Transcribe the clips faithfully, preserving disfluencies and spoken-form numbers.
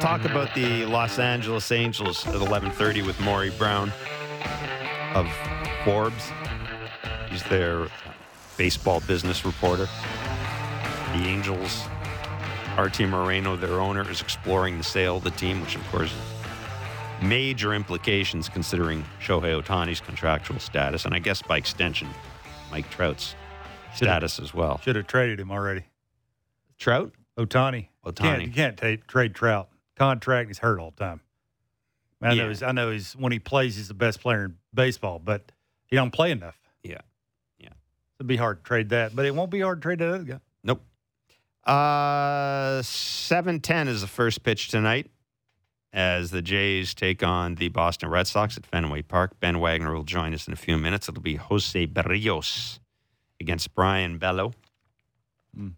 We'll talk about the Los Angeles Angels at eleven thirty with Maury Brown of Forbes. He's their baseball business reporter. The Angels, Arte Moreno, their owner, is exploring the sale of the team, which, of course, has major implications considering Shohei Ohtani's contractual status, and I guess by extension, Mike Trout's status should've, as well. Should have traded him already. Trout? Ohtani. Ohtani. Can't, you can't t- trade Trout. Contract, he's hurt all the time. I know, yeah. he's, I know he's when he plays, he's the best player in baseball, but he don't play enough. Yeah. Yeah. It'd be hard to trade that, but it won't be hard to trade that other guy. Nope. Uh, seven ten is the first pitch tonight as the Jays take on the Boston Red Sox at Fenway Park. Ben Wagner will join us in a few minutes. It'll be José Berríos against Brian Bello. Mm.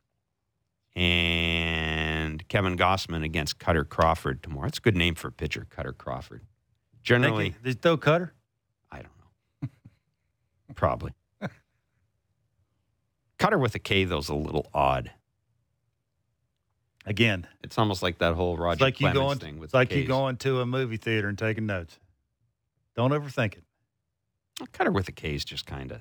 And Kevin Gossman against Cutter Crawford tomorrow. It's a good name for a pitcher, Cutter Crawford. Generally, is it though Cutter? I don't know. Probably. Cutter with a K though is a little odd. Again, it's almost like that whole Roger like Clemens going, thing. With it's like Ks. You going to a movie theater and taking notes. Don't overthink it. Cutter with a K is just kind of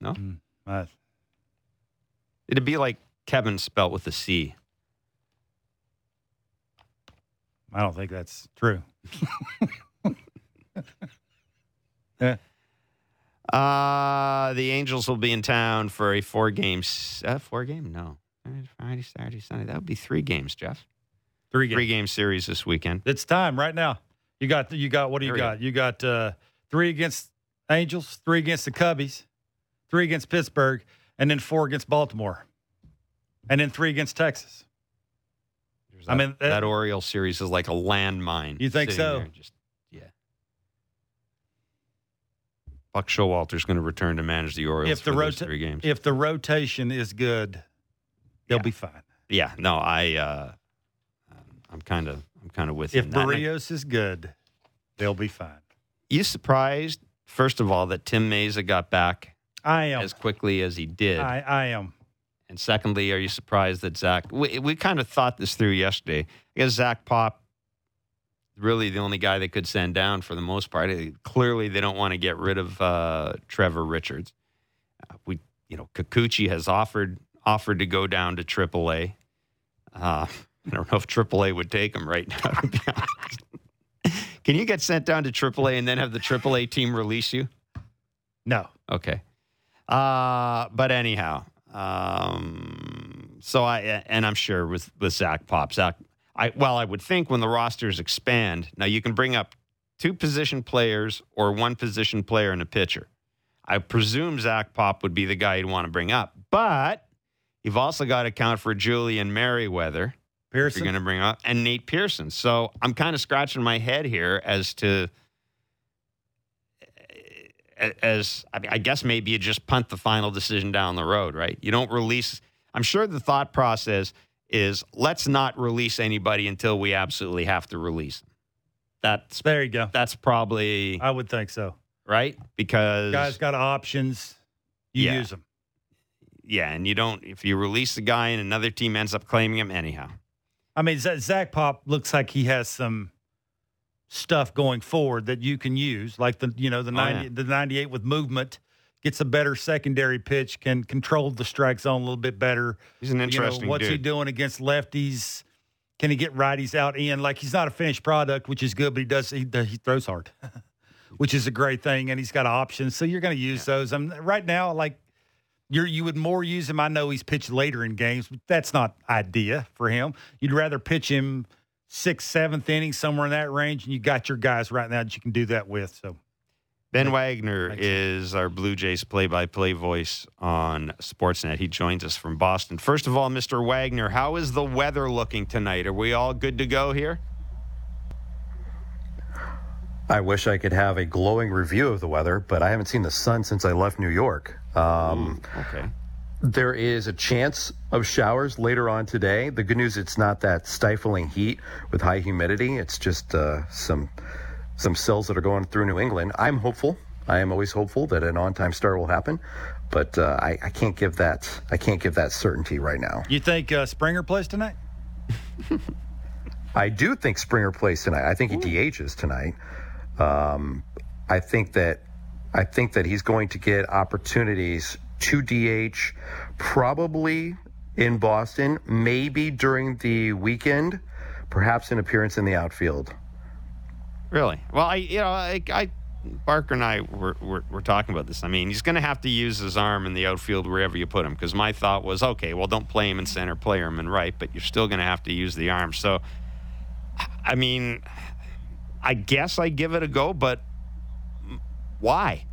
no. Mm, I, It'd be like Kevin spelt with a C. I don't think that's true. Yeah. Uh, the Angels will be in town for a four-game... Uh, four-game? No. Friday, Saturday, Sunday. That would be three games, Jeff. Three games. Three-game series this weekend. It's time right now. You got... You got what do you there got? You got uh, three against Angels, three against the Cubbies, three against Pittsburgh, and then four against Baltimore. And then three against Texas. That, I mean, that, that Oriole series is like a landmine. You think so? Just, yeah. Buck Showalter's going to return to manage the Orioles if the for rota- those three games. If the rotation is good, they'll yeah. be fine. Yeah. No, I. Uh, I'm kind of. I'm kind of with you. If Barrios is good, they'll be fine. You surprised, first of all, that Tim Mayza got back. I am. As quickly as he did. I, I am. And secondly, are you surprised that Zach... We, we kind of thought this through yesterday. I guess Zach Pop, really the only guy they could send down for the most part. Clearly, they don't want to get rid of uh, Trevor Richards. Uh, we, you know, Kikuchi has offered offered to go down to triple A. Uh, I don't know if triple A would take him right now, to be honest. Can you get sent down to triple A and then have the triple A team release you? No. Okay. Uh, but anyhow, um, so I, and I'm sure with, with Zach Pop, Zach, I, well, I would think when the rosters expand, now you can bring up two position players or one position player and a pitcher. I presume Zach Pop would be the guy you'd want to bring up, but you've also got to account for Julian Merriweather. Pearson. You're going to bring up and Nate Pearson. So I'm kind of scratching my head here as to, As I, mean, I guess maybe you just punt the final decision down the road, right? You don't release. I'm sure the thought process is let's not release anybody until we absolutely have to release them. That's there you go. That's probably. I would think so, right? Because guys got options. You yeah. use them. Yeah, and you don't. If you release the guy and another team ends up claiming him, anyhow. I mean, Zach Pop looks like he has some stuff going forward that you can use, like the you know the ninety, oh, yeah. the ninety-eight with movement, gets a better secondary pitch, can control the strike zone a little bit better. He's an interesting. You know, what's dude. he doing against lefties? Can he get righties out in? Like he's not a finished product, which is good, but he does he, he throws hard, which is a great thing, and he's got options. So you're going to use yeah. those. I'm right now like you you would more use him. I know he's pitched later in games, but that's not idea for him. You'd rather pitch him sixth, seventh inning, somewhere in that range, and you got your guys right now that you can do that with. So, Ben yeah. Wagner Thanks. is our Blue Jays play-by-play voice on Sportsnet. He joins us from Boston. First of all, Mister Wagner, how is the weather looking tonight? Are we all good to go here? I wish I could have a glowing review of the weather, but I haven't seen the sun since I left New York. Um, Ooh, okay. There is a chance of showers later on today. The good news, it's not that stifling heat with high humidity. It's just uh, some some cells that are going through New England. I'm hopeful. I am always hopeful that an on-time start will happen. But uh, I, I can't give that I can't give that certainty right now. You think uh, Springer plays tonight? I do think Springer plays tonight. I think he Ooh. D Hs tonight. Um, I think that I think that he's going to get opportunities to D H, probably in Boston, maybe during the weekend, perhaps an appearance in the outfield. Really? Well, I you know I. I Barker and I were, were, were talking about this. I mean, he's going to have to use his arm in the outfield wherever you put him, because my thought was, okay, well, don't play him in center, play him in right, but you're still going to have to use the arm. So, I mean, I guess I give it a go, but why?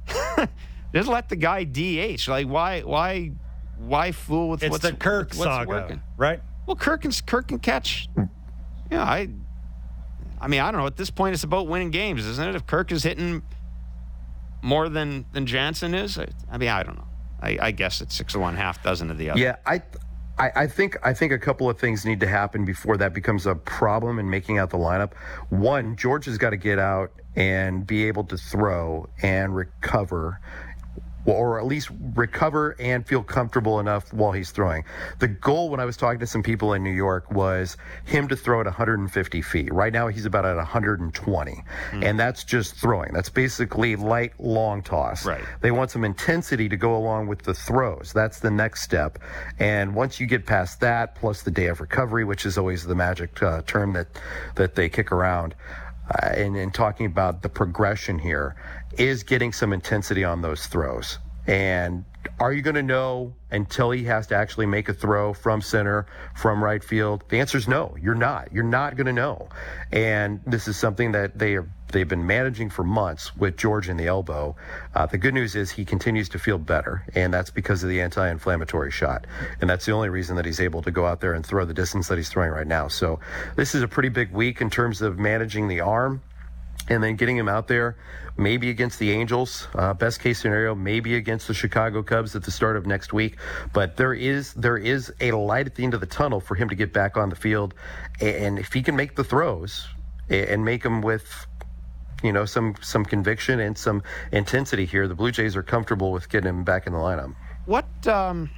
Just let the guy D H. Like, why why, why fool with it's what's working? It's the Kirk saga, working? Right? Well, Kirk can, Kirk can catch. Yeah, I, I mean, I don't know. At this point, it's about winning games, isn't it? If Kirk is hitting more than, than Jansen is? I, I mean, I don't know. I, I guess it's six of one, half dozen of the other. Yeah, I, I I think I think a couple of things need to happen before that becomes a problem in making out the lineup. One, George has got to get out and be able to throw and recover, or at least recover and feel comfortable enough while he's throwing. The goal when I was talking to some people in New York was him to throw at one hundred fifty feet. Right now he's about at one hundred twenty, mm. and that's just throwing. That's basically light, long toss. Right. They want some intensity to go along with the throws. That's the next step. And once you get past that, plus the day of recovery, which is always the magic uh, term that, that they kick around, Uh, and, and talking about the progression here, is getting some intensity on those throws. And are you going to know until he has to actually make a throw from center, from right field? The answer is no, you're not. You're not going to know. And this is something that they are, they've been managing for months with George in the elbow. Uh, the good news is he continues to feel better, and that's because of the anti-inflammatory shot. And that's the only reason that he's able to go out there and throw the distance that he's throwing right now. So this is a pretty big week in terms of managing the arm. And then getting him out there, maybe against the Angels, uh, best case scenario, maybe against the Chicago Cubs at the start of next week. But there is there is a light at the end of the tunnel for him to get back on the field. And if he can make the throws and make them with, you know, some, some conviction and some intensity here, the Blue Jays are comfortable with getting him back in the lineup. What um,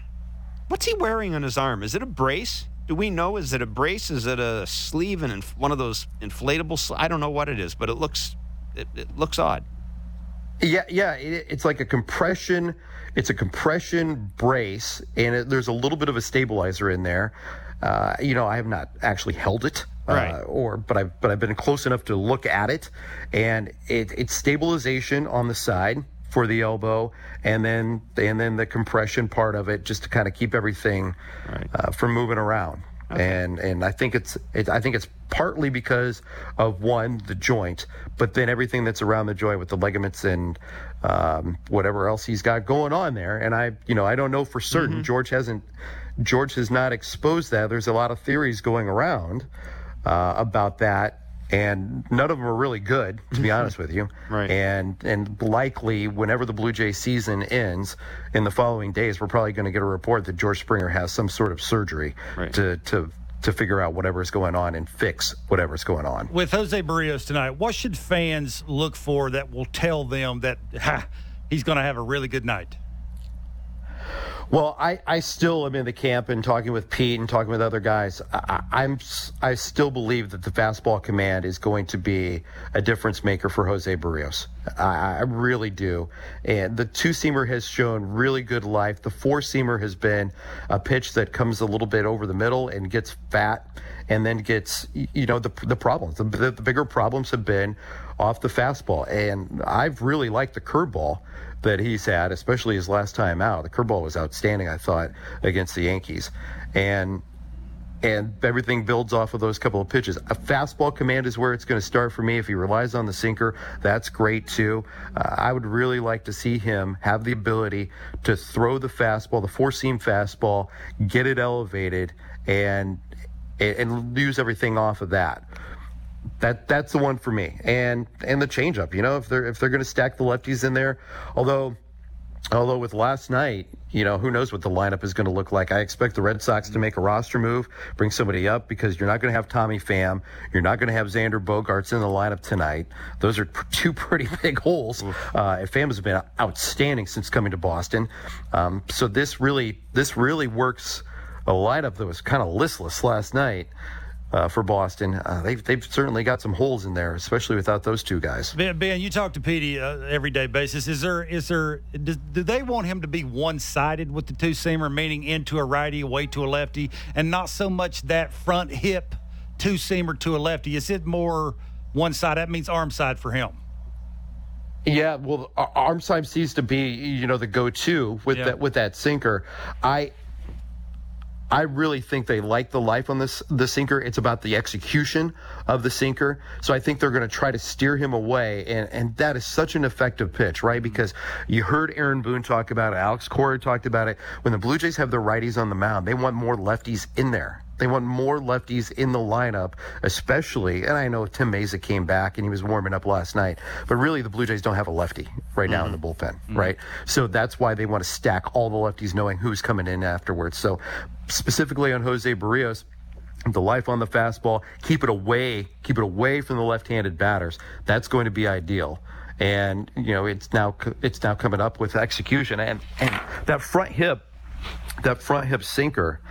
what's he wearing on his arm? Is it a brace? Do we know, is it a brace? Is it a sleeve and inf- one of those inflatable? Sl- I don't know what it is, but it looks, it, it looks odd. Yeah, yeah, it, it's like a compression. It's a compression brace, and it, there's a little bit of a stabilizer in there. Uh, you know, I have not actually held it, uh, right. or but I've but I've been close enough to look at it, and it, it's stabilization on the side for the elbow, and then and then the compression part of it, just to kind of keep everything right. uh, from moving around. Okay. And and I think it's it, I think it's partly because of one the joint, but then everything that's around the joint with the ligaments and um, whatever else he's got going on there. And I you know I don't know for certain. Mm-hmm. George hasn't George has not exposed that. There's a lot of theories going around uh, about that. And none of them are really good, to be honest with you. Right. And and likely, whenever the Blue Jays season ends, in the following days, we're probably going to get a report that George Springer has some sort of surgery right. to, to to figure out whatever's going on and fix whatever's going on. With José Berríos tonight, what should fans look for that will tell them that ha, he's going to have a really good night? Well, I, I still am in the camp and talking with Pete and talking with other guys. I, I'm I still believe that the fastball command is going to be a difference maker for José Berríos. I, I really do. And the two-seamer has shown really good life. The four-seamer has been a pitch that comes a little bit over the middle and gets fat and then gets, you know, the the problems. The, the, the bigger problems have been off the fastball. And I've really liked the curveball that he's had, especially his last time out. The curveball was outstanding, I thought, against the Yankees. And and everything builds off of those couple of pitches. A fastball command is where it's going to start for me. If he relies on the sinker, that's great, too. Uh, I would really like to see him have the ability to throw the fastball, the four-seam fastball, get it elevated, and and use everything off of that. That that's the one for me, and and the changeup. You know, if they're if they're going to stack the lefties in there, although Although with last night, you know, who knows what the lineup is going to look like. I expect the Red Sox to make a roster move, bring somebody up, because you're not going to have Tommy Pham. You're not going to have Xander Bogaerts in the lineup tonight. Those are two pretty big holes. Uh, Pham has been outstanding since coming to Boston. Um, so this really, this really works a lineup that was kind of listless last night. Uh, for Boston, uh, they've they've certainly got some holes in there, especially without those two guys. Ben, ben you talk to Petey uh, everyday basis. Is there is there do, do they want him to be one-sided with the two-seamer, meaning into a righty, away to a lefty, and not so much that front hip two-seamer to a lefty? Is it more one-side? That means arm side for him. Yeah, well, arm side seems to be you know the go-to with yeah. that with that sinker. I. I really think they like the life on this the sinker. It's about the execution of the sinker. So I think they're going to try to steer him away, and, and that is such an effective pitch, right? Because you heard Aaron Boone talk about it. Alex Cora talked about it. When the Blue Jays have their righties on the mound, they want more lefties in there. They want more lefties in the lineup, especially, and I know Tim Mayza came back and he was warming up last night, but really the Blue Jays don't have a lefty right now mm-hmm. in the bullpen, mm-hmm. right? So that's why they want to stack all the lefties knowing who's coming in afterwards. So specifically on José Berríos, the life on the fastball, keep it away, keep it away from the left-handed batters. That's going to be ideal. And, you know, it's now it's now coming up with execution. And, and that front hip, that front hip sinker,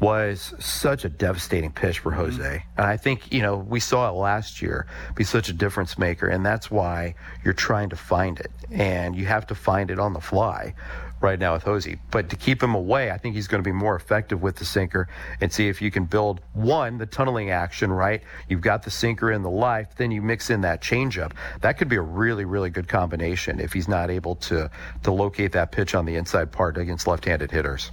was such a devastating pitch for Jose. And I think, you know, we saw it last year be such a difference maker, and that's why you're trying to find it. And you have to find it on the fly right now with Jose. But to keep him away, I think he's going to be more effective with the sinker and see if you can build, one, the tunneling action, right? You've got the sinker in the life, then you mix in that changeup. That could be a really, really good combination if he's not able to, to locate that pitch on the inside part against left-handed hitters.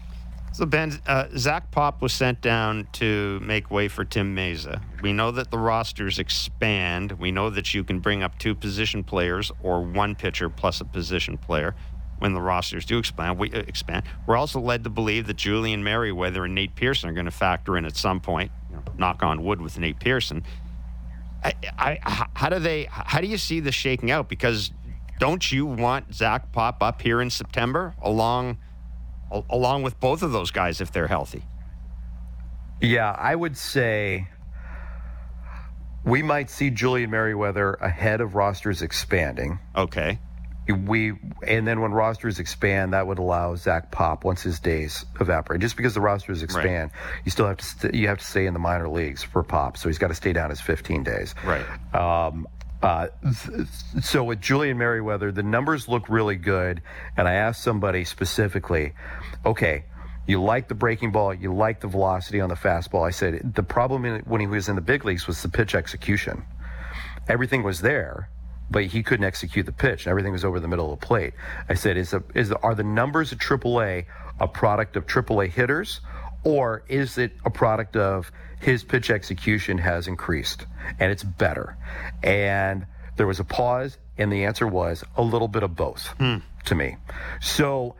So, Ben, uh, Zach Pop was sent down to make way for Tim Mayza. We know that the rosters expand. We know that you can bring up two position players or one pitcher plus a position player when the rosters do expand. We, uh, expand. We're also led to believe that Julian Merriweather and Nate Pearson are going to factor in at some point. You know, knock on wood with Nate Pearson. I, I, how do they? How do you see this shaking out? Because don't you want Zach Pop up here in September along? along with both of those guys if they're healthy? Yeah, I would say we might see Julian Merriweather ahead of rosters expanding. Okay. We And then when rosters expand, that would allow Zach Pop once his days evaporate. Just because the rosters expand, right. you still have to st- you have to stay in the minor leagues for Pop, so he's got to stay down his fifteen days. Right. Um Uh, so with Julian Merriweather, the numbers look really good, and I asked somebody specifically, okay, you like the breaking ball, you like the velocity on the fastball. I said the problem in, when he was in the big leagues was the pitch execution. Everything was there, but he couldn't execute the pitch, and everything was over the middle of the plate. I said, is the, is the, are the numbers at triple A a product of triple A hitters, or is it a product of his pitch execution has increased and it's better? And there was a pause, and the answer was a little bit of both hmm. to me. So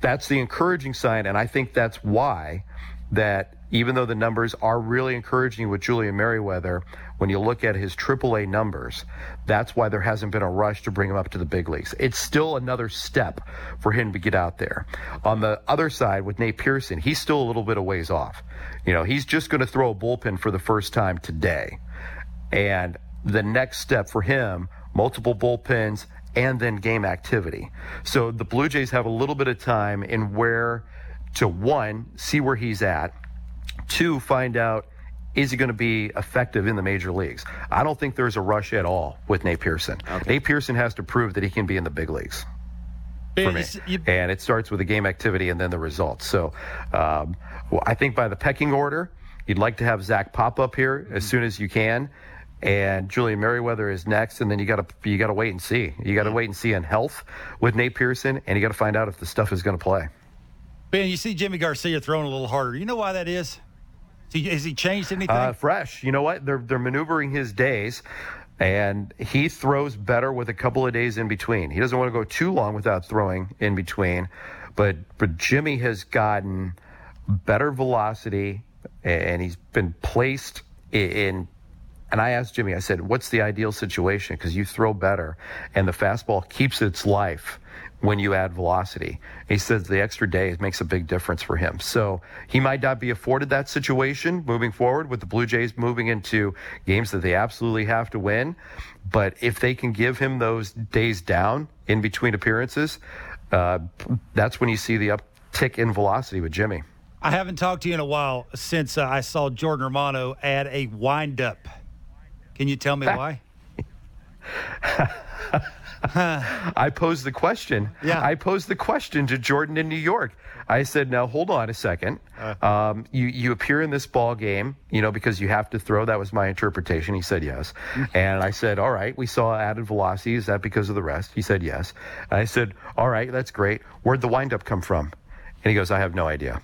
that's the encouraging sign, and I think that's why that even though the numbers are really encouraging with Julian Merriweather, when you look at his triple A numbers, that's why there hasn't been a rush to bring him up to the big leagues. It's still another step for him to get out there. On the other side, with Nate Pearson, he's still a little bit of ways off. You know, he's just going to throw a bullpen for the first time today. And the next step for him, multiple bullpens and then game activity. So the Blue Jays have a little bit of time in where to, one, see where he's at, two, find out, is he going to be effective in the major leagues? I don't think there's a rush at all with Nate Pearson. Okay. Nate Pearson has to prove that he can be in the big leagues for me. You... And it starts with the game activity and then the results. So um, well, I think by the pecking order, you'd like to have Zach Pop up here mm-hmm. as soon as you can. And Julian Merriweather is next, and then you gotta you gotta wait and see. You gotta yeah. wait and see on health with Nate Pearson, and you gotta find out if the stuff is gonna play. Ben, you see Jimmy Garcia throwing a little harder. You know why that is? Has he changed anything? Uh, fresh. You know what? They're they're maneuvering his days, and he throws better with a couple of days in between. He doesn't want to go too long without throwing in between, but but Jimmy has gotten better velocity, and he's been placed in. And I asked Jimmy, I said, what's the ideal situation? Because you throw better, and the fastball keeps its life when you add velocity. He says the extra day makes a big difference for him. So he might not be afforded that situation moving forward with the Blue Jays moving into games that they absolutely have to win. But if they can give him those days down in between appearances, uh, that's when you see the uptick in velocity with Jimmy. I haven't talked to you in a while since uh, I saw Jordan Romano add a windup. Can you tell me why? I posed the question. Yeah. I posed the question to Jordan in New York. I said, now, hold on a second. Uh, um, you, you appear in this ball game, you know, because you have to throw. That was my interpretation. He said yes. And I said, all right, we saw added velocity. Is that because of the rest? He said yes. And I said, all right, that's great. Where'd the windup come from? And he goes, I have no idea.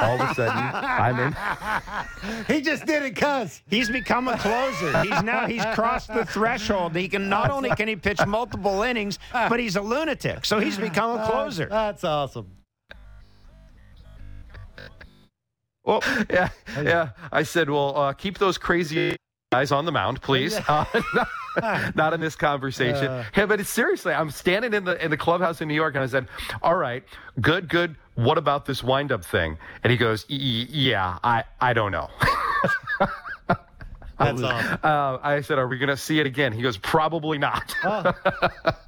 All of a sudden, I'm in. He just did it because he's become a closer. He's now he's crossed the threshold. He can not only can he pitch multiple innings, but he's a lunatic. So he's become a closer. Uh, that's awesome. Well, yeah, yeah. I said, well, uh, keep those crazy guys on the mound, please. Uh, Not in this conversation. Uh, yeah, but it's seriously, I'm standing in the in the clubhouse in New York, and I said, all right, good, good. What about this wind-up thing? And he goes, yeah, I, I don't know. That's awesome. Uh, I said, are we going to see it again? He goes, probably not. Oh.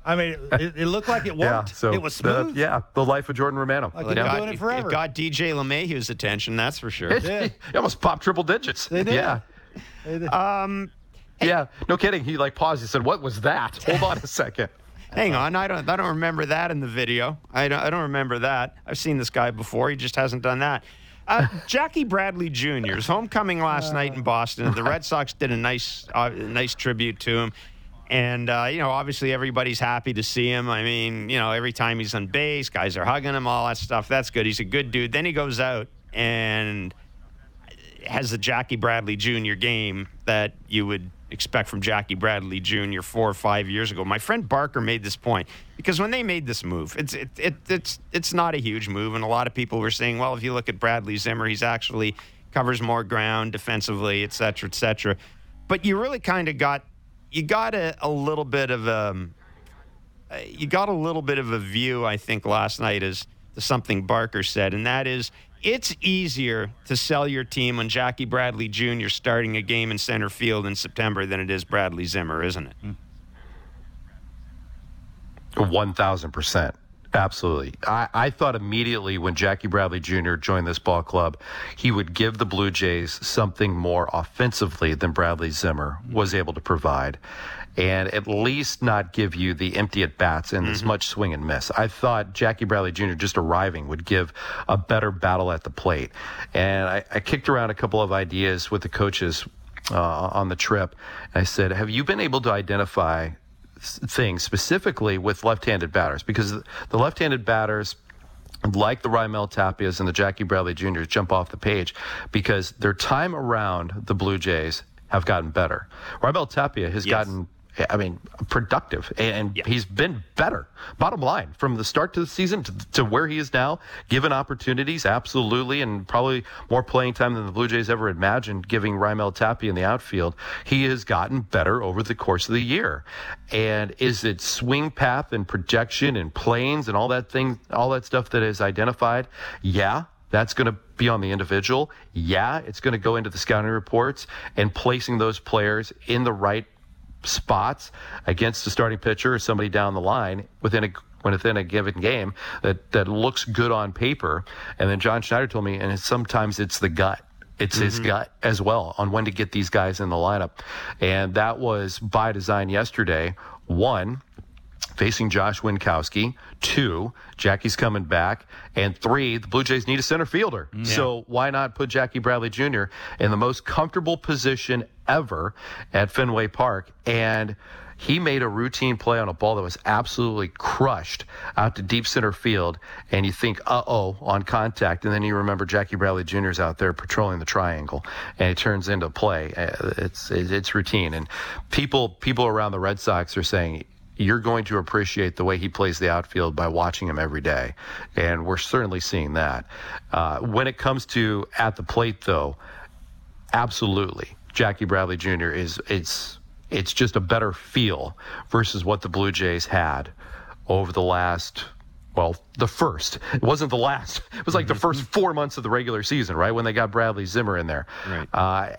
I mean, it, it looked like it worked. Yeah, so it was smooth. The, yeah, the life of Jordan Romano. Like, yeah. Doing it forever. It got D J LeMahieu's attention, that's for sure. It, it, it almost popped triple digits. They did. Yeah. They did. Um... Yeah, no kidding. He like paused. He said, "What was that?" Hold on a second. Hang on, I don't, I don't remember that in the video. I don't, I don't remember that. I've seen this guy before. He just hasn't done that. Uh, Jackie Bradley Junior's homecoming last uh, night in Boston. The Red Sox did a nice, uh, nice tribute to him, and uh, you know, obviously everybody's happy to see him. I mean, you know, every time he's on base, guys are hugging him, all that stuff. That's good. He's a good dude. Then he goes out and has the Jackie Bradley Junior game that you would expect from Jackie Bradley Junior four or five years ago. My friend Barker made this point, because when they made this move, it's it, it it's it's not a huge move, and a lot of people were saying, well, if you look at Bradley Zimmer, he's actually covers more ground defensively, et cetera, et cetera. But you really kind of got you got a, a little bit of a you got a little bit of a view, I think, last night as to something Barker said, and that is, it's easier to sell your team when Jackie Bradley Junior starting a game in center field in September than it is Bradley Zimmer, isn't it? one thousand percent. Absolutely. I, I thought immediately when Jackie Bradley Junior joined this ball club, he would give the Blue Jays something more offensively than Bradley Zimmer was able to provide, and at least not give you the empty at-bats and mm-hmm. as much swing and miss. I thought Jackie Bradley Junior just arriving would give a better battle at the plate. And I, I kicked around a couple of ideas with the coaches uh, on the trip. And I said, have you been able to identify things specifically with left-handed batters? Because the left-handed batters, like the Raimel Tapias and the Jackie Bradley Juniors, jump off the page because their time around the Blue Jays have gotten better. Raimel Tapia has yes. gotten... I mean, productive, and yeah. he's been better. Bottom line, from the start to the season to, to where he is now, given opportunities, absolutely, and probably more playing time than the Blue Jays ever imagined, giving Raimel Tapia in the outfield, he has gotten better over the course of the year. And is it swing path and projection and planes and all that thing, all that stuff that is identified? Yeah, that's going to be on the individual. Yeah, it's going to go into the scouting reports and placing those players in the right spots against the starting pitcher or somebody down the line within a within a given game that that looks good on paper. And then John Schneider told me, and it's, sometimes it's the gut. It's mm-hmm. his gut as well on when to get these guys in the lineup. And that was by design yesterday. One, facing Josh Winckowski. Two, Jackie's coming back. And three, the Blue Jays need a center fielder. Yeah. So why not put Jackie Bradley Junior in the most comfortable position ever at Fenway Park? And he made a routine play on a ball that was absolutely crushed out to deep center field, and you think, uh-oh, on contact, and then you remember Jackie Bradley Junior's out there patrolling the triangle, and it turns into play. It's it's routine, and people people around the Red Sox are saying, you're going to appreciate the way he plays the outfield by watching him every day, and we're certainly seeing that. Uh, when it comes to at the plate, though, absolutely. Jackie Bradley Junior is it's it's just a better feel versus what the Blue Jays had over the last, well, the first. It wasn't the last. It was like the first four months of the regular season, right, when they got Bradley Zimmer in there. Right. Uh,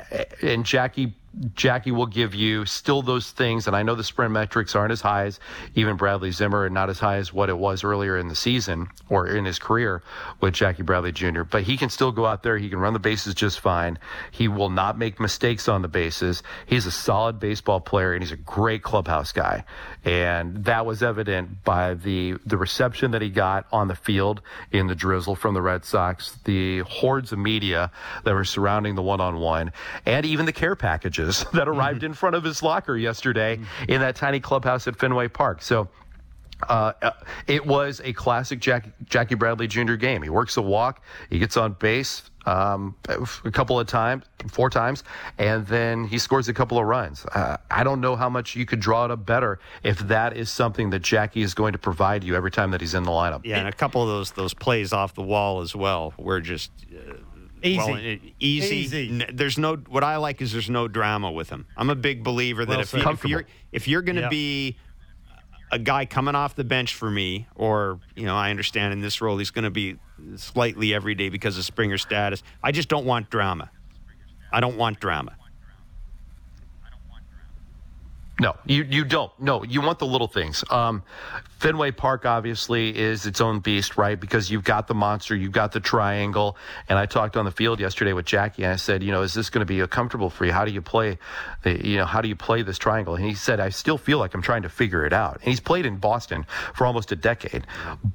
and Jackie Jackie will give you still those things, and I know the sprint metrics aren't as high as even Bradley Zimmer and not as high as what it was earlier in the season or in his career with Jackie Bradley Junior, but he can still go out there. He can run the bases just fine. He will not make mistakes on the bases. He's a solid baseball player, and he's a great clubhouse guy. And that was evident by the, the reception that he got on the field in the drizzle from the Red Sox, the hordes of media that were surrounding the one-on-one, and even the care packages that arrived in front of his locker yesterday in that tiny clubhouse at Fenway Park. So uh, it was a classic Jack, Jackie Bradley Junior game. He works a walk. He gets on base um, a couple of times, four times, and then he scores a couple of runs. Uh, I don't know how much you could draw it up better if that is something that Jackie is going to provide you every time that he's in the lineup. Yeah, and a couple of those those plays off the wall as well were just... Uh, Easy. Well, easy. Easy. There's no, what I like is there's no drama with him. I'm a big believer that well, if, you, if you're if you're going to yep. be a guy coming off the bench for me, or, you know, I understand in this role he's going to be slightly every day because of Springer's status. I just don't want drama. I don't want drama. No, you, you don't. No, you want the little things. Um, Fenway Park, obviously, is its own beast, right? Because you've got the monster, you've got the triangle. And I talked on the field yesterday with Jackie, and I said, you know, is this going to be comfortable for you? How do you play, you know, how do you play this triangle? And he said, I still feel like I'm trying to figure it out. And he's played in Boston for almost a decade.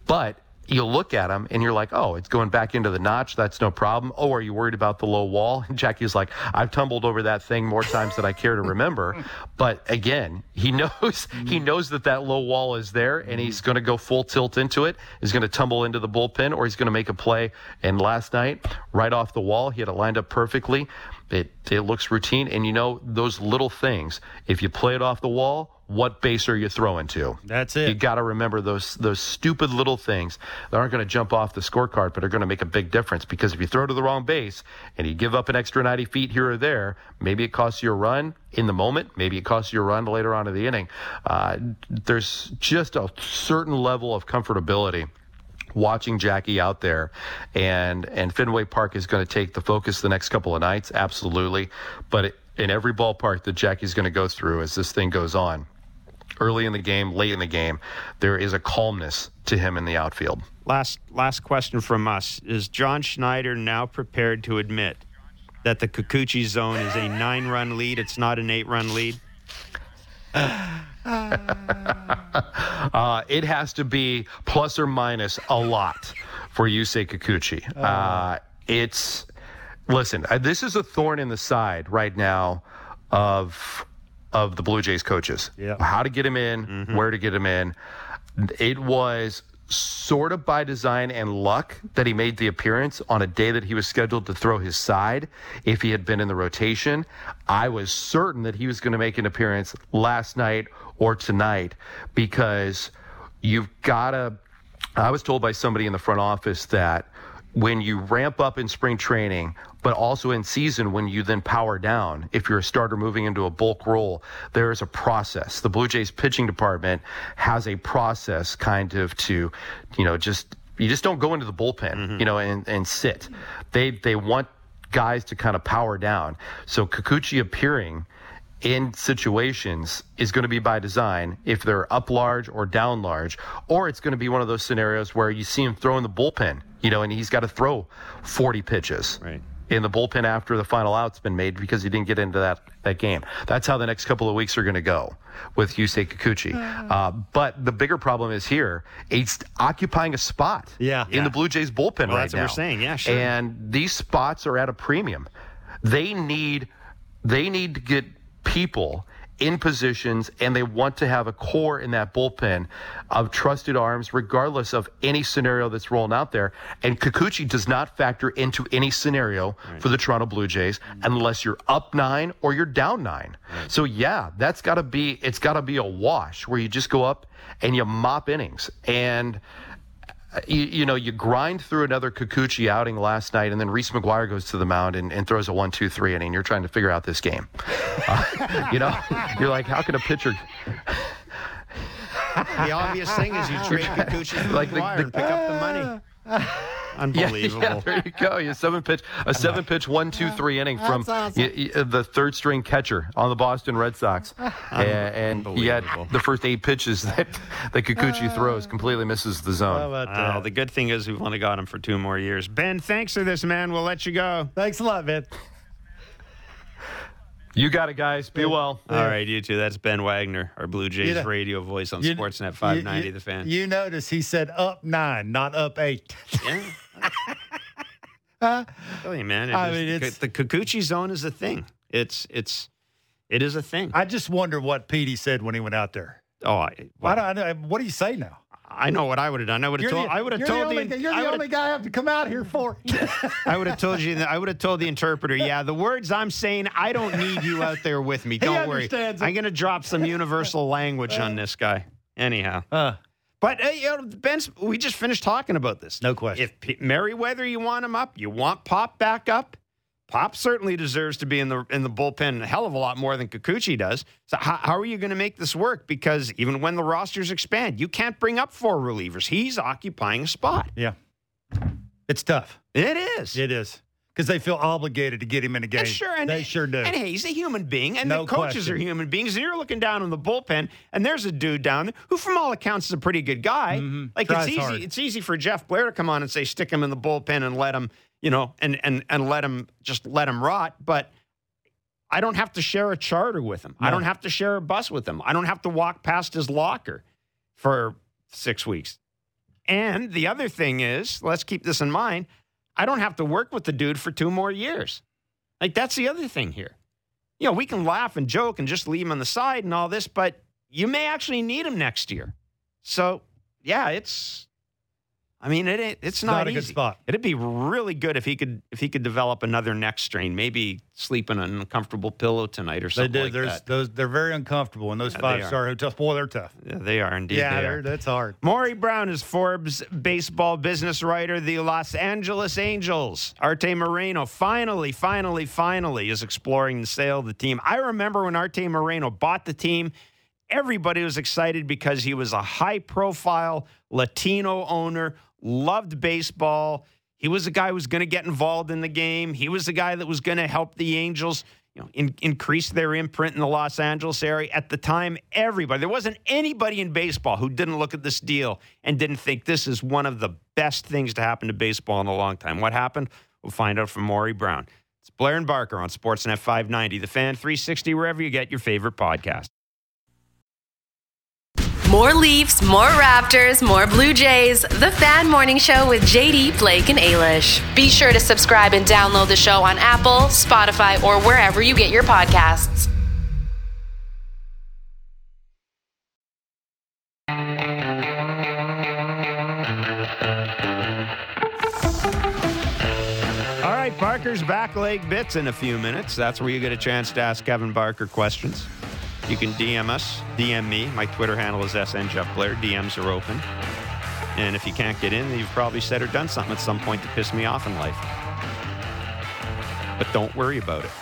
But you look at him, and you're like, oh, it's going back into the notch. That's no problem. Oh, are you worried about the low wall? And Jackie's like, I've tumbled over that thing more times than I care to remember. But, again, he knows he knows that that low wall is there, and he's going to go full tilt into it. He's going to tumble into the bullpen, or he's going to make a play. And last night, right off the wall, he had it lined up perfectly. It, it looks routine. And, you know, those little things, if you play it off the wall, what base are you throwing to? That's it. You got to remember those those stupid little things that aren't going to jump off the scorecard, but are going to make a big difference. Because if you throw to the wrong base and you give up an extra ninety feet here or there, maybe it costs you a run in the moment. Maybe it costs you a run later on in the inning. Uh, there's just a certain level of comfortability watching Jackie out there, and and Fenway Park is going to take the focus the next couple of nights, absolutely. But it, in every ballpark that Jackie's going to go through as this thing goes on, early in the game, late in the game, there is a calmness to him in the outfield. Last last question from us. Is John Schneider now prepared to admit that the Kikuchi zone is a nine-run lead? It's not an eight-run lead? uh, it has to be plus or minus a lot for Yusei Kikuchi. Uh, uh, it's, listen, this is a thorn in the side right now of... of the Blue Jays coaches. Yep. How to get him in, mm-hmm. where to get him in. It was sort of by design and luck that he made the appearance on a day that he was scheduled to throw his side if he had been in the rotation. I was certain that he was going to make an appearance last night or tonight, because you've got to... I was told by somebody in the front office that when you ramp up in spring training, but also in season when you then power down, if you're a starter moving into a bulk role, there is a process. The Blue Jays pitching department has a process kind of to, you know, just, you just don't go into the bullpen, mm-hmm. you know, and, and sit. They, they want guys to kind of power down. So Kikuchi appearing in situations is going to be by design, if they're up large or down large, or it's going to be one of those scenarios where you see him throwing the bullpen, you know, and he's got to throw forty pitches right. in the bullpen after the final out's been made because he didn't get into that, that game. That's how the next couple of weeks are going to go with Yusei Kikuchi. Uh, uh, but the bigger problem is here, it's occupying a spot yeah, in yeah. the Blue Jays bullpen well, right that's now. That's what we're saying, yeah, sure. And these spots are at a premium. They need, they need to get people in positions, and they want to have a core in that bullpen of trusted arms regardless of any scenario that's rolling out there. And Kikuchi does not factor into any scenario right. for the Toronto Blue Jays unless you're up nine or you're down nine. Right. So yeah, that's got to be, it's got to be a wash where you just go up and you mop innings. And You, you know, you grind through another Kikuchi outing last night, and then Reese McGuire goes to the mound and, and throws a one two three inning. You're trying to figure out this game. Uh, you know, you're like, how can a pitcher... The obvious thing is you trade Kikuchi and like McGuire the, the, and pick uh, up the money. Uh, Unbelievable. Yeah, yeah, there you go. You seven pitch, a seven-pitch, one two three inning from awesome. you, you, the third-string catcher on the Boston Red Sox. Um, and and he had the first eight pitches that, that Kikuchi uh, throws, completely misses the zone. Uh, the good thing is we've only got him for two more years. Ben, thanks for this, man. We'll let you go. Thanks a lot, Ben. You got it, guys. Be well. All right, you two. That's Ben Wagner, our Blue Jays you know, radio voice on you, Sportsnet five ninety, you, you, The Fan. You notice he said up nine, not up eight. Yeah. uh, you, man, I is, mean, it's, the Kikuchi zone is a thing. It's it's it is a thing. I just wonder what Petey said when he went out there. Oh, I, well, I don't, I, what do you say now? I know what I would have done. I would have told. The, I would have told the. Only, the you're I the only guy I have to come out here for. I would have told you. I would have told the interpreter. Yeah, the words I'm saying, I don't need you out there with me. Don't worry. It. I'm gonna drop some universal language on this guy. Anyhow, uh, but hey, you know, Ben's. We just finished talking about this. No question. If P- Merriweather, you want him up, you want Pop back up. Pop certainly deserves to be in the in the bullpen a hell of a lot more than Kikuchi does. So how, how are you going to make this work? Because even when the rosters expand, you can't bring up four relievers. He's occupying a spot. Yeah. It's tough. It is. It is. Because they feel obligated to get him in a game. And sure, and, they sure do. And hey, he's a human being, and no the coaches question. are human beings. And you're looking down in the bullpen, and there's a dude down there who, from all accounts, is a pretty good guy. Mm-hmm. Like Tries it's easy. Hard. It's easy for Jeff Blair to come on and say, stick him in the bullpen and let him, you know, and and and let him just let him rot. But I don't have to share a charter with him. No. I don't have to share a bus with him. I don't have to walk past his locker for six weeks. And the other thing is, let's keep this in mind. I don't have to work with the dude for two more years. Like, that's the other thing here. You know, we can laugh and joke and just leave him on the side and all this, but you may actually need him next year. So, yeah, it's, I mean, it it's not, not a easy. good spot. It'd be really good if he could if he could develop another neck strain, maybe sleep in an uncomfortable pillow tonight or something they do. like There's, that. Those, they're very uncomfortable in those yeah, five-star hotels. Boy, they're tough. Yeah, they are indeed. Yeah, they are. That's hard. Maury Brown is Forbes baseball business writer. The Los Angeles Angels, Arte Moreno, finally, finally, finally is exploring the sale of the team. I remember when Arte Moreno bought the team, everybody was excited because he was a high-profile Latino owner, loved baseball. He was the guy who was going to get involved in the game. He was the guy that was going to help the Angels, you know, in, increase their imprint in the Los Angeles area. At the time, everybody, there wasn't anybody in baseball who didn't look at this deal and didn't think this is one of the best things to happen to baseball in a long time. What happened? We'll find out from Maury Brown. It's Blair and Barker on Sportsnet five ninety, The Fan three sixty, wherever you get your favorite podcast. More Leafs, more Raptors, more Blue Jays. The Fan Morning Show with J D, Blake, and Ailish. Be sure to subscribe and download the show on Apple, Spotify, or wherever you get your podcasts. All right, Barker's back leg bits in a few minutes. That's where you get a chance to ask Kevin Barker questions. You can D M us, D M me. My Twitter handle is S N Jeff Blair. D Ms are open. And if you can't get in, you've probably said or done something at some point to piss me off in life. But don't worry about it.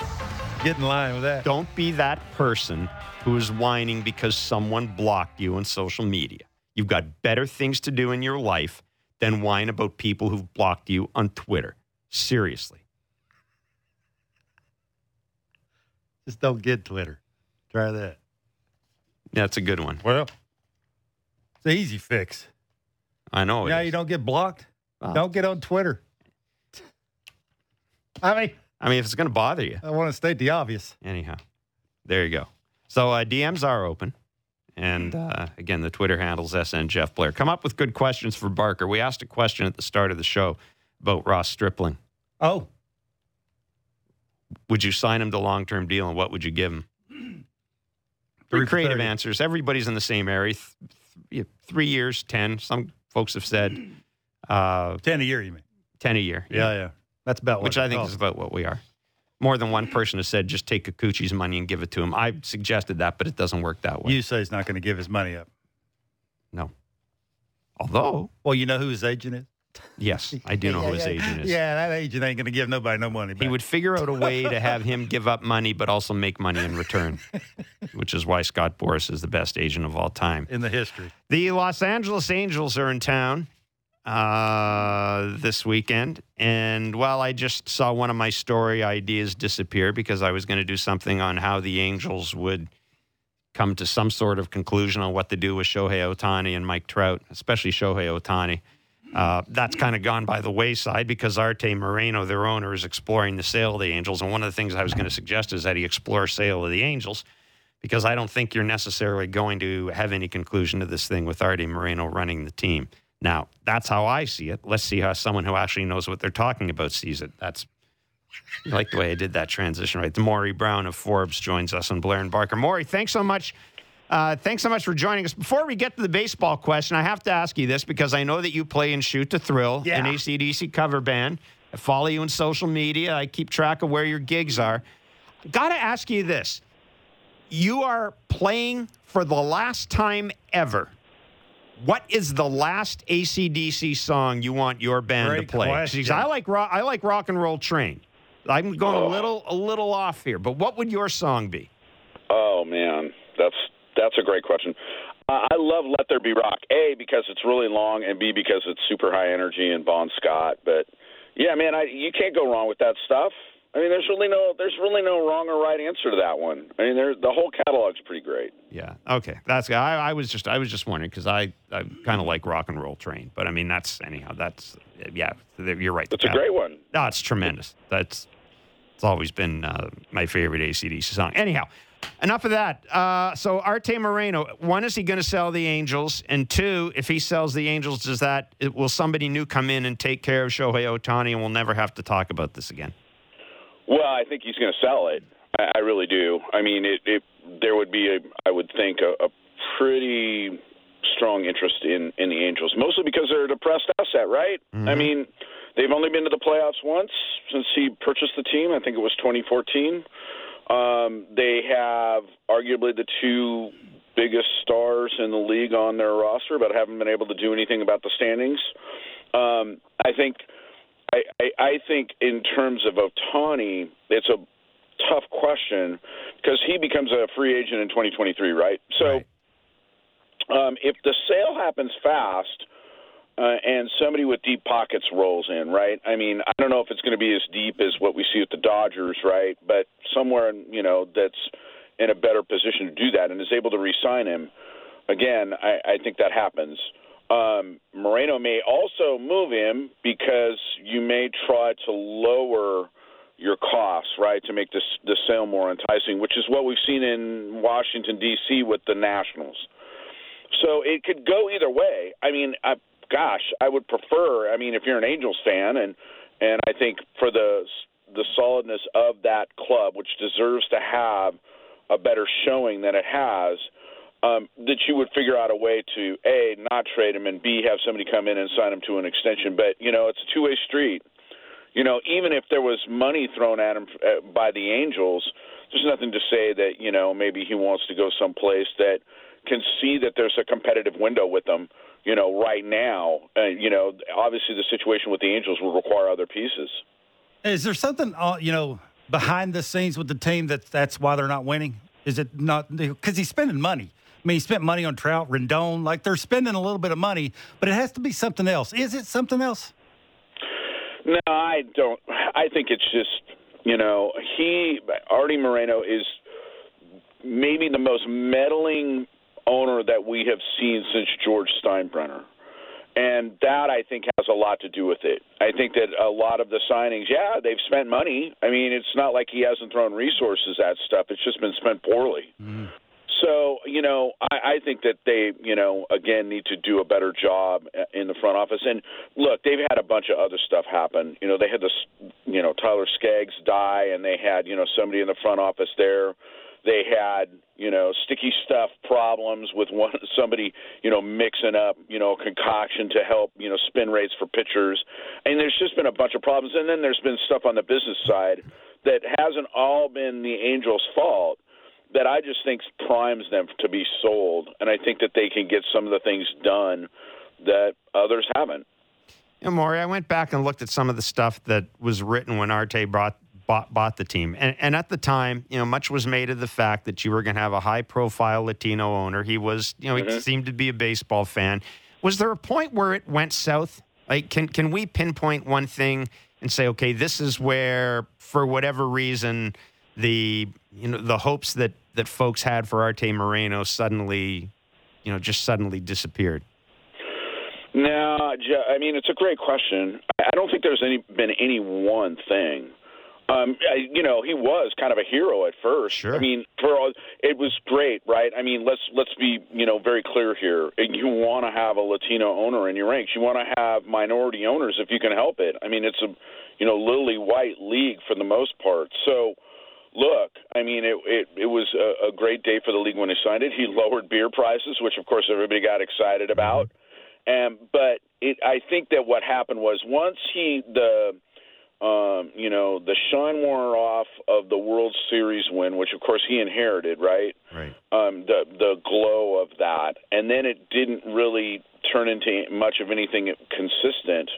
Get in line with that. Don't be that person who is whining because someone blocked you on social media. You've got better things to do in your life than whine about people who've blocked you on Twitter. Seriously. Just don't get Twitter. Try that. That's a good one. Well, it's an easy fix. I know it Now is. You don't get blocked. Wow. Don't get on Twitter. I mean, I mean, if it's going to bother you. I want to state the obvious. Anyhow, there you go. So uh, D Ms are open. And uh, again, the Twitter handle's S N Jeff Blair. Come up with good questions for Barker. We asked a question at the start of the show about Ross Stripling. Oh. Would you sign him to long-term deal, and what would you give him? Three creative answers. Everybody's in the same area. Th- th- three years, ten. Some folks have said uh, ten a year. You mean ten a year? Yeah, yeah. yeah. That's about what which I think calls. is about what we are. More than one person has said, just take Kikuchi's money and give it to him. I suggested that, but it doesn't work that way. You say he's not going to give his money up. No. Although, well, you know who his agent is. Yes, I do know yeah, who his yeah, agent is. Yeah, that agent ain't going to give nobody no money back. He would figure out a way to have him give up money but also make money in return, which is why Scott Boras is the best agent of all time. In the history. The Los Angeles Angels are in town uh, this weekend. And, well, I just saw one of my story ideas disappear because I was going to do something on how the Angels would come to some sort of conclusion on what to do with Shohei Ohtani and Mike Trout, especially Shohei Ohtani. Uh, that's kind of gone by the wayside because Arte Moreno, their owner, is exploring the sale of the Angels. And one of the things I was going to suggest is that he explore sale of the Angels because I don't think you're necessarily going to have any conclusion to this thing with Arte Moreno running the team. Now, that's how I see it. Let's see how someone who actually knows what they're talking about sees it. That's I like the way I did that transition, right? The Maury Brown of Forbes joins us on Blair and Barker. Maury, thanks so much. Uh, thanks so much for joining us. Before we get to the baseball question, I have to ask you this because I know that you play in Shoot to Thrill, yeah. an A C D C cover band. I follow you on social media. I keep track of where your gigs are. Got to ask you this. You are playing for the last time ever. What is the last A C D C song you want your band Great to play? Question. I like rock, I like Rock and Roll Train. I'm going oh. a little a little off here, but what would your song be? Oh, man. That's... That's a great question. Uh, I love Let There Be Rock, A, because it's really long, and B, because it's super high energy and Bon Scott. But, yeah, man, I, you can't go wrong with that stuff. I mean, there's really no there's really no wrong or right answer to that one. I mean, the whole catalog's pretty great. Yeah, okay. That's I, I was just I was just wondering because I, I kind of like Rock and Roll Train. But, I mean, that's – anyhow, that's – yeah, you're right. That's a great one. No, it's tremendous. That's – it's always been uh, my favorite A C D C song. Anyhow – enough of that. Uh, so Arte Moreno, one, is he going to sell the Angels? And two, if he sells the Angels, does that it, will somebody new come in and take care of Shohei Ohtani and we'll never have to talk about this again? Well, I think he's going to sell it. I, I really do. I mean, it, it, there would be, a, I would think, a, a pretty strong interest in, in the Angels, mostly because they're a depressed asset, right? Mm-hmm. I mean, they've only been to the playoffs once since he purchased the team. I think it was twenty fourteen. Um, they have arguably the two biggest stars in the league on their roster, but haven't been able to do anything about the standings. Um, I think, I, I, I think in terms of Ohtani, it's a tough question because he becomes a free agent in twenty twenty-three, right? So, right. Um, if the sale happens fast. Uh, and somebody with deep pockets rolls in, right? I mean, I don't know if it's going to be as deep as what we see at the Dodgers, right? But somewhere, you know, that's in a better position to do that and is able to re-sign him. Again, I, I think that happens. Um, Moreno may also move him because you may try to lower your costs, right, to make this, this sale more enticing, which is what we've seen in Washington, D C with the Nationals. So it could go either way. I mean, I Gosh, I would prefer, I mean, if you're an Angels fan, and and I think for the the solidness of that club, which deserves to have a better showing than it has, um, that you would figure out a way to, A, not trade him, and B, have somebody come in and sign him to an extension. But, you know, it's a two-way street. You know, even if there was money thrown at him by the Angels, there's nothing to say that, you know, maybe he wants to go someplace that can see that there's a competitive window with them. You know, right now, uh, you know, obviously the situation with the Angels will require other pieces. Is there something, uh, you know, behind the scenes with the team that that's why they're not winning? Is it not because he's spending money? I mean, he spent money on Trout, Rendon. Like, they're spending a little bit of money, but it has to be something else. Is it something else? No, I don't. I think it's just, you know, he, Arte Moreno, is maybe the most meddling owner that we have seen since George Steinbrenner. And that, I think, has a lot to do with it. I think that a lot of the signings, yeah, they've spent money. I mean, it's not like he hasn't thrown resources at stuff. It's just been spent poorly. Mm. So, you know, I, I think that they, you know, again, need to do a better job in the front office. And, look, they've had a bunch of other stuff happen. You know, they had this, you know, Tyler Skaggs die, and they had, you know, somebody in the front office there. They had, you know, sticky stuff problems with one somebody, you know, mixing up, you know, a concoction to help, you know, spin rates for pitchers. And there's just been a bunch of problems. And then there's been stuff on the business side that hasn't all been the Angels' fault that I just think primes them to be sold. And I think that they can get some of the things done that others haven't. you know, Maury, I went back and looked at some of the stuff that was written when Arte brought, bought, bought the team. And, and at the time, you know, much was made of the fact that you were going to have a high-profile Latino owner. He was, you know, mm-hmm. he seemed to be a baseball fan. Was there a point where it went south? Like, can can we pinpoint one thing and say, okay, this is where, for whatever reason, the you know the hopes that, that folks had for Arte Moreno suddenly, you know, just suddenly disappeared? No, I mean, it's a great question. I don't think there's any been any one thing. Um, I, you know, he was kind of a hero at first. Sure. I mean, for all, it was great, right? I mean, let's let's be, you know, very clear here. You want to have a Latino owner in your ranks. You want to have minority owners if you can help it. I mean, it's a, you know, lily white league for the most part. So, look, I mean, it it, it was a, a great day for the league when he signed it. He lowered beer prices, which of course everybody got excited about. And but it, I think that what happened was once he the Um, you know, the shine wore off of the World Series win, which, of course, he inherited, right? Right. Um, the, the glow of that. And then it didn't really turn into much of anything consistent.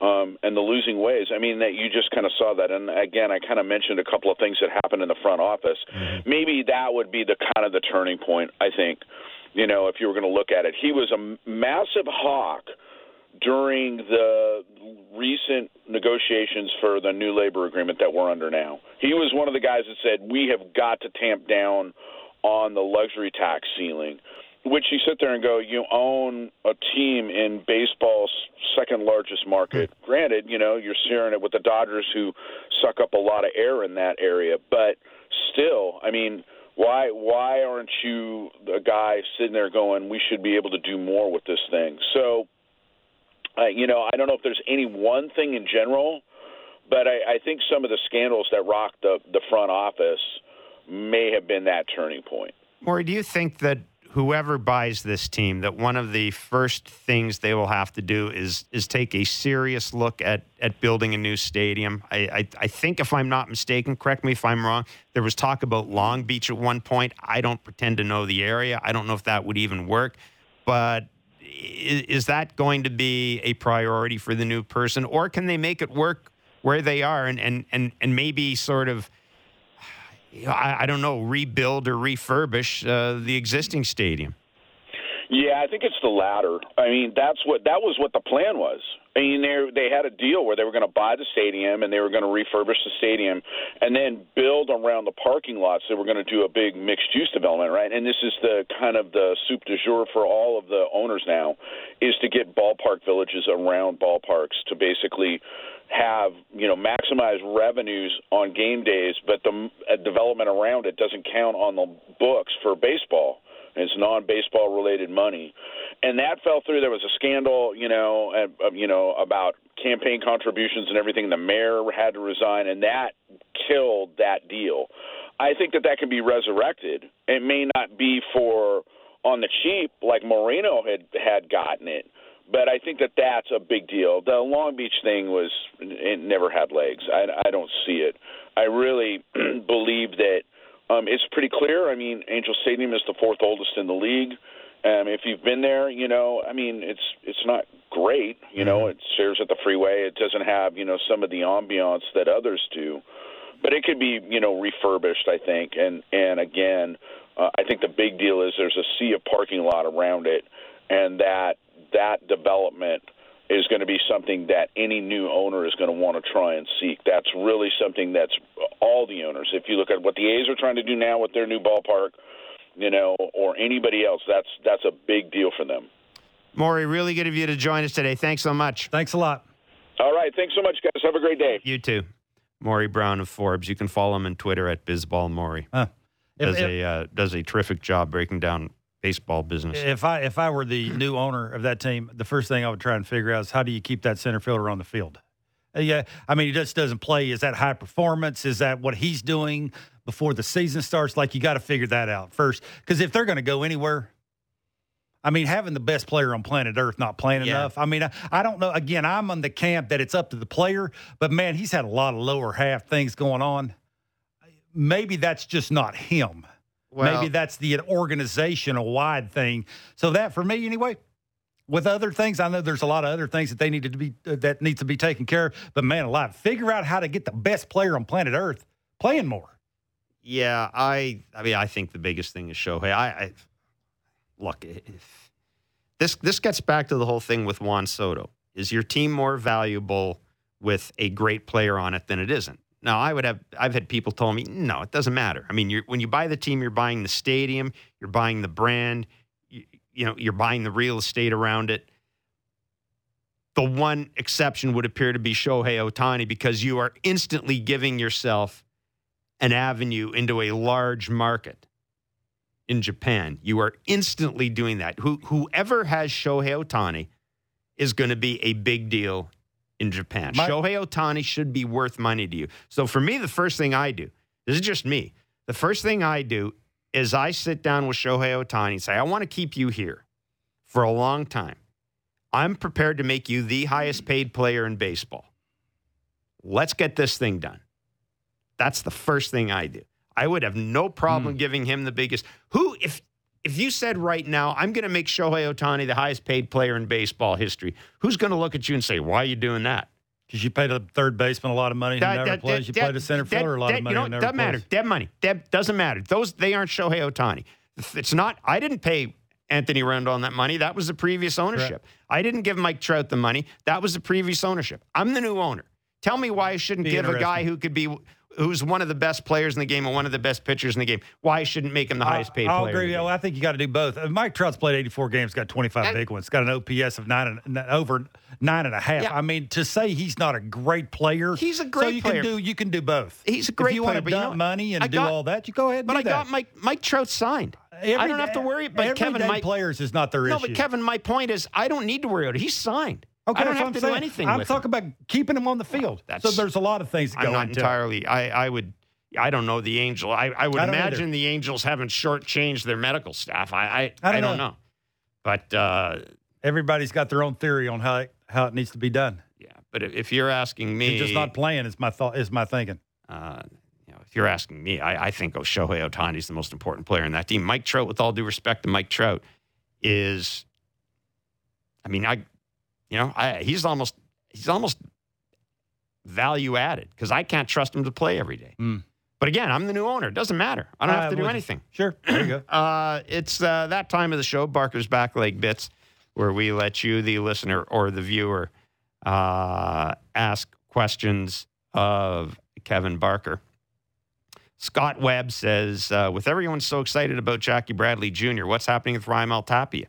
Um, and the losing ways, I mean, that you just kind of saw that. And, again, I kind of mentioned a couple of things that happened in the front office. Mm-hmm. Maybe that would be the kind of the turning point, I think, you know, if you were going to look at it. He was a massive hawk during the recent negotiations for the new labor agreement that we're under now. He was one of the guys that said, we have got to tamp down on the luxury tax ceiling, which you sit there and go, you own a team in baseball's second largest market. Mm-hmm. Granted, you know, you're sharing it with the Dodgers, who suck up a lot of air in that area. But still, I mean, why why aren't you a guy sitting there going, we should be able to do more with this thing? So, Uh, you know, I don't know if there's any one thing in general, but I, I think some of the scandals that rocked the, the front office may have been that turning point. Maury, do you think that whoever buys this team, that one of the first things they will have to do is is take a serious look at, at building a new stadium? I, I, I think, if I'm not mistaken, correct me if I'm wrong, there was talk about Long Beach at one point. I don't pretend to know the area. I don't know if that would even work, but is that going to be a priority for the new person, or can they make it work where they are and, and, and, and maybe sort of, you know, I, I don't know, rebuild or refurbish uh, the existing stadium? Yeah, I think it's the latter. I mean, that's what that was what the plan was. I mean, they they had a deal where they were going to buy the stadium and they were going to refurbish the stadium and then build around the parking lots. They were going to do a big mixed-use development, right? And this is the kind of the soup du jour for all of the owners now, is to get ballpark villages around ballparks to basically have, you know, maximize revenues on game days, but the development around it doesn't count on the books for baseball. It's non-baseball related money, and that fell through. There was a scandal, you know, uh, you know about campaign contributions and everything. The mayor had to resign, and that killed that deal. I think that that can be resurrected. It may not be for on the cheap like Moreno had had gotten it, but I think that that's a big deal. The Long Beach thing was it never had legs. I, I don't see it. I really believe that. Um, it's pretty clear. I mean, Angel Stadium is the fourth oldest in the league. Um, if you've been there, you know, I mean, it's it's not great. You know, it shares at the freeway. It doesn't have, you know, some of the ambiance that others do. But it could be, you know, refurbished, I think. And, and again, uh, I think the big deal is there's a sea of parking lot around it, and that that development is going to be something that any new owner is going to want to try and seek. That's really something that's all the owners. If you look at what the A's are trying to do now with their new ballpark, you know, or anybody else, that's that's a big deal for them. Maury, really good of you to join us today. Thanks so much. Thanks a lot. All right. Thanks so much, guys. Have a great day. You too. Maury Brown of Forbes. You can follow him on Twitter at BizBallMaury. Huh. Does, if, if, a, uh, does a terrific job breaking down baseball business. If I if I were the new owner of that team, the first thing I would try and figure out is how do you keep that center fielder on the field? Yeah, I mean, he just doesn't play. Is that high performance? Is that what he's doing before the season starts? Like, you got to figure that out first, because if they're going to go anywhere, I mean, having the best player on planet Earth not playing yeah. enough. I mean, I, I don't know. Again, I'm on the camp that it's up to the player, but man, he's had a lot of lower half things going on. Maybe that's just not him. Well, maybe that's the organizational wide thing. So that, for me anyway, with other things. I know there's a lot of other things that they needed to be uh, that needs to be taken care of. But man, alive, figure out how to get the best player on planet Earth playing more. Yeah, I. I mean, I think the biggest thing is Shohei. I, I look. If this this gets back to the whole thing with Juan Soto. Is your team more valuable with a great player on it than it isn't? Now, I would have, I've had people tell me, no, it doesn't matter. I mean, you're, when you buy the team, you're buying the stadium, you're buying the brand, you, you know, you're buying the real estate around it. The one exception would appear to be Shohei Ohtani, because you are instantly giving yourself an avenue into a large market in Japan. You are instantly doing that. Who, whoever has Shohei Ohtani is going to be a big deal in Japan. My- Shohei Ohtani should be worth money to you. So for me, the first thing I do, this is just me, the first thing I do is I sit down with Shohei Ohtani and say, I want to keep you here for a long time. I'm prepared to make you the highest paid player in baseball. Let's get this thing done. That's the first thing I do. I would have no problem mm. giving him the biggest. Who, if If you said right now, I'm going to make Shohei Ohtani the highest paid player in baseball history, who's going to look at you and say, why are you doing that? Because you paid a third baseman a lot of money and that, never that, plays. That, you that, played a center fielder a lot that, of money you know, and never doesn't plays. Doesn't matter. Dead money. That doesn't matter. Those, they aren't Shohei Ohtani. It's not. I didn't pay Anthony Rendon that money. That was the previous ownership. Correct. I didn't give Mike Trout the money. That was the previous ownership. I'm the new owner. Tell me why I shouldn't Be give a guy who could be... who's one of the best players in the game and one of the best pitchers in the game. Why shouldn't make him the highest paid I'll player? I'll agree. Well, I think you got to do both. Mike Trout's played eighty-four games, got twenty-five and, big ones, got an O P S of nine and over nine and a half. Yeah. I mean, to say he's not a great player, he's a great so you player. Can do, you can do both. He's a great player. If you player, want to dump you know, money and got, do all that, you go ahead. And but do I that. got Mike. Mike Trout signed. Every I don't day, have to worry. But Kevin, my players is not their no, issue. No, but Kevin, my point is, I don't need to worry about it. He's signed. Okay, I don't have I'm to saying. do anything. I'm with talking him. about keeping him on the field. That's, so there's a lot of things that I'm go into. I'm not entirely. I, I would. I don't know the Angels. I, I would I imagine either. the Angels haven't shortchanged their medical staff. I I, I, don't, I don't know. know. But uh, everybody's got their own theory on how it, how it needs to be done. Yeah, but if you're asking me, they're just not playing is my thought. Is my thinking. Uh, you know, if you're asking me, I, I think oh, Shohei Ohtani is the most important player in that team. Mike Trout, with all due respect to Mike Trout, is. I mean, I. You know, I, he's almost he's almost value added because I can't trust him to play every day. Mm. But again, I'm the new owner. It doesn't matter. I don't uh, have to do anything. You. Sure. There you go. uh, it's uh, that time of the show, Barker's Back Leg Bits, where we let you, the listener or the viewer, uh, ask questions of Kevin Barker. Scott Webb says, uh, with everyone so excited about Jackie Bradley Junior, what's happening with Raimel Tapia?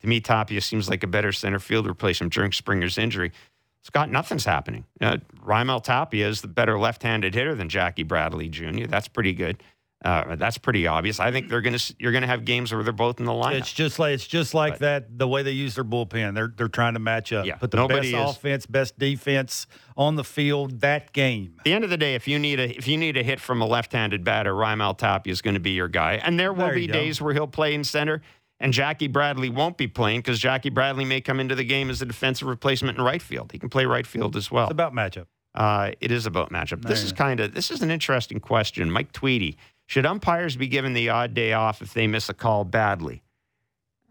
To me, Tapia seems like a better center fielder replacement during Springer's injury. Scott, nothing's happening. Uh, Raimel Tapia is the better left-handed hitter than Jackie Bradley Junior That's pretty good. Uh, that's pretty obvious. I think they're going to you're going to have games where they're both in the lineup. It's just like it's just like but, that. The way they use their bullpen, they're they're trying to match up. Yeah, put the best is, offense, best defense on the field that game. At the end of the day, if you need a if you need a hit from a left-handed batter, Raimel Tapia is going to be your guy. And there will there be days where he'll play in center. And Jackie Bradley won't be playing because Jackie Bradley may come into the game as a defensive replacement in right field. He can play right field as well. It's about matchup. Uh, it is about matchup. There this is kind of this is an interesting question. Mike Tweedy, should umpires be given the odd day off if they miss a call badly?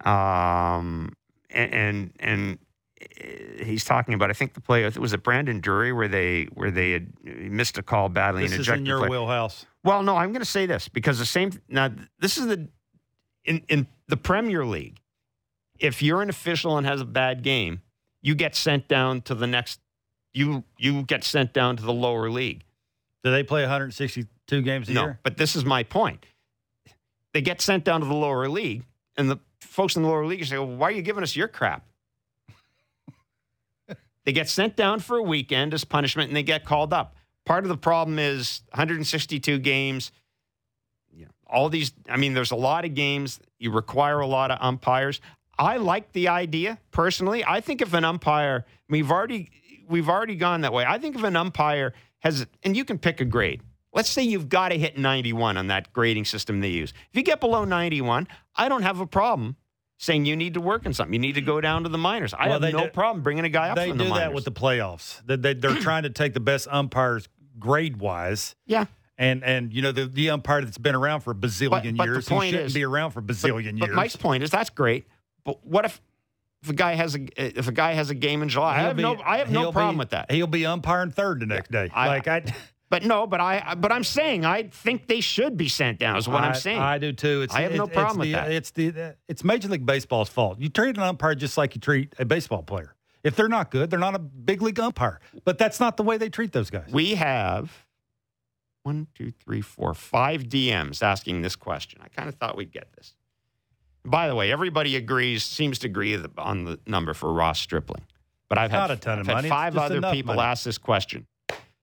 Um, and and, and he's talking about I think the play was it Brandon Drury where they where they had missed a call badly. This and is in your play. wheelhouse. Well, no, I'm going to say this because the same now this is the. In, in the Premier League, if you're an official and has a bad game, you get sent down to the next. You you get sent down to the lower league. Do they play one hundred sixty-two games a no, year? No, but this is my point. They get sent down to the lower league, and the folks in the lower league say, well, "Why are you giving us your crap?" They get sent down for a weekend as punishment, and they get called up. Part of the problem is one hundred sixty-two games. All these, I mean, there's a lot of games. You require a lot of umpires. I like the idea personally. I think if an umpire, we've already we've already gone that way. I think if an umpire has, and you can pick a grade. Let's say you've got to hit ninety-one on that grading system they use. If you get below ninety-one, I don't have a problem saying you need to work on something. You need to go down to the minors. I well, have no do, problem bringing a guy up from the minors. They do that with the playoffs. They, they, they're trying to take the best umpires grade-wise. Yeah. And, and you know, the, the umpire that's been around for a bazillion but, but years, he shouldn't is, be around for a bazillion but, years. But Mike's point is that's great. But what if If a guy has a if a guy has a game in July, I have be, no I have no problem be, with that. He'll be umpiring third the next day. I, like I, but no, but I but I'm saying I think they should be sent down. Is what I, I'm saying. I do too. It's, I have it, no problem with the, that. It's the it's Major League Baseball's fault. You treat an umpire just like you treat a baseball player. If they're not good, they're not a big league umpire. But that's not the way they treat those guys. We have one, two, three, four, five D Ms asking this question. I kind of thought we'd get this. By the way, everybody agrees, seems to agree on the number for Ross Stripling. But I've had, a ton of I've money. had five other people money. ask this question.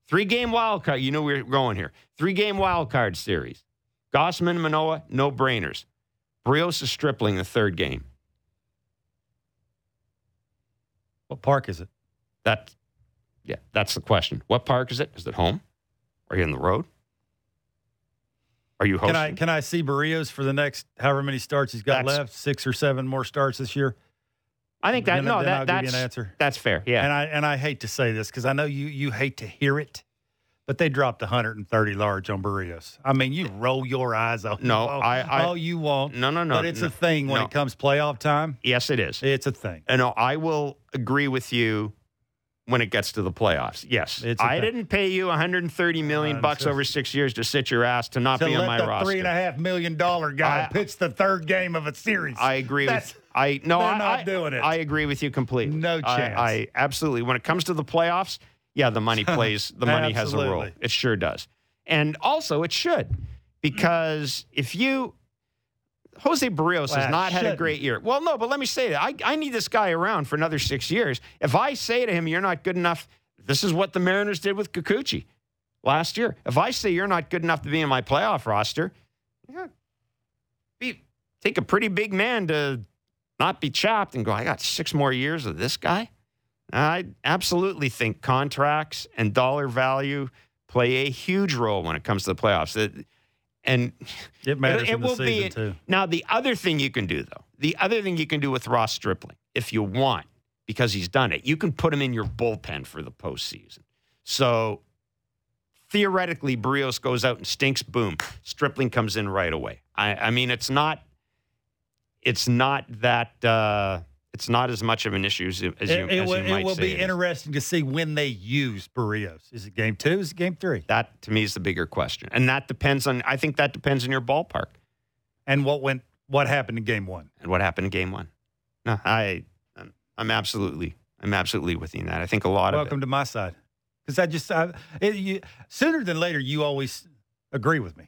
Three-game wild card. You know we're going here. Three-game wild card series. Gossman, Manoah, no-brainers. Berríos is Stripling the third game. What park is it? That, yeah, that's the question. What park is it? Is it home? Are you on the road? Are you hosting? Can I, can I see Berríos for the next however many starts he's got that's, left? Six or seven more starts this year? I think that, then, no, then that, I'll that's, give you an answer. That's fair, yeah. And I and I hate to say this because I know you you hate to hear it, but they dropped one hundred thirty large on Berríos. I mean, you roll your eyes out. No, all, I, I... All you want. No, no, no. But it's no, a thing when no. it comes playoff time. Yes, it is. It's a thing. And no, I will agree with you. When it gets to the playoffs, yes, it's I didn't pay you one hundred thirty million dollars bucks over six years to sit your ass to not to be on my the roster. Three and a half million dollar guy I, pitch the third game of a series. I agree. That's, with I no, I'm not I, doing it. I agree with you completely. No chance. I, I absolutely. When it comes to the playoffs, yeah, the money plays. The money has a role. It sure does. And also, it should because if you. José Berríos well, has not had a great year. Well, no, but let me say that. I, I need this guy around for another six years. If I say to him, you're not good enough, this is what the Mariners did with Kikuchi last year. If I say you're not good enough to be in my playoff roster, yeah, be, take a pretty big man to not be chopped and go, I got six more years of this guy. I absolutely think contracts and dollar value play a huge role when it comes to the playoffs. It, And it matters it, it in the will season, be, too. Now, the other thing you can do, though, the other thing you can do with Ross Stripling, if you want, because he's done it, you can put him in your bullpen for the postseason. So, theoretically, Berríos goes out and stinks, boom, Stripling comes in right away. I, I mean, it's not, it's not that, uh, it's not as much of an issue as, as, you, it, it, as you might say. It will be it interesting is. to see when they use Berríos. Is it game two? Is it game three? That, to me, is the bigger question. And that depends on, I think that depends on your ballpark. And what went, what happened in game one? And what happened in game one? No, I, I'm absolutely, I'm absolutely with you in that. I think a lot Welcome of Welcome to my side. Because I just, I, it, you, sooner than later, you always agree with me.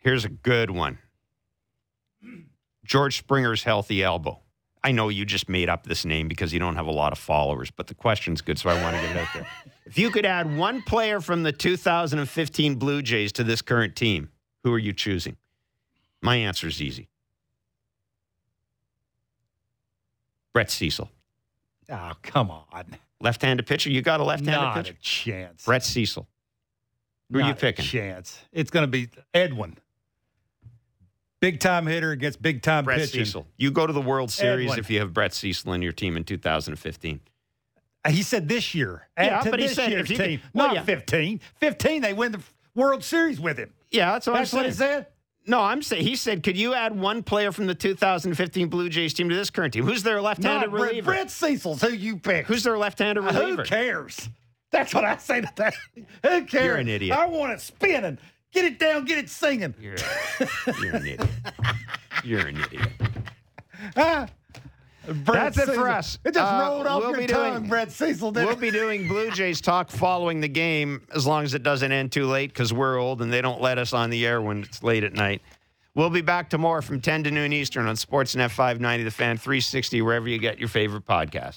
Here's a good one. George Springer's healthy elbow. I know you just made up this name because you don't have a lot of followers, but the question's good, so I want to get it out there. If you could add one player from the two thousand fifteen Blue Jays to this current team, who are you choosing? My answer is easy. Brett Cecil. Oh, come on. Left-handed pitcher? You got a left-handed Not pitcher? Not a chance. Brett Cecil. Who Not are you picking? Not a chance. It's going to be Edwin. Big-time hitter against big-time pitching. Brett Cecil. You go to the World Series Edwin. if you have Brett Cecil in your team in two thousand fifteen. He said this year. Yeah, but he said if you could, well, not yeah. fifteen. fifteen, they win the World Series with him. Yeah, that's what that's I'm saying. That's what he said? No, I'm saying he said, could you add one player from the two thousand fifteen Blue Jays team to this current team? Who's their left-handed not reliever? Brett Cecil's who you pick. Who's their left-handed reliever? Who cares? That's what I say to that. Who cares? You're an idiot. I want it spinning. Get it down, get it singing. You're, you're an idiot. You're an idiot. Ah, Brett That's Cecil. It for us. It just uh, rolled off we'll your tongue, doing, Brett Cecil. Didn't we'll it? be doing Blue Jays talk following the game as long as it doesn't end too late because we're old and they don't let us on the air when it's late at night. We'll be back tomorrow from ten to noon Eastern on Sportsnet five ninety, The Fan three sixty, wherever you get your favorite podcast.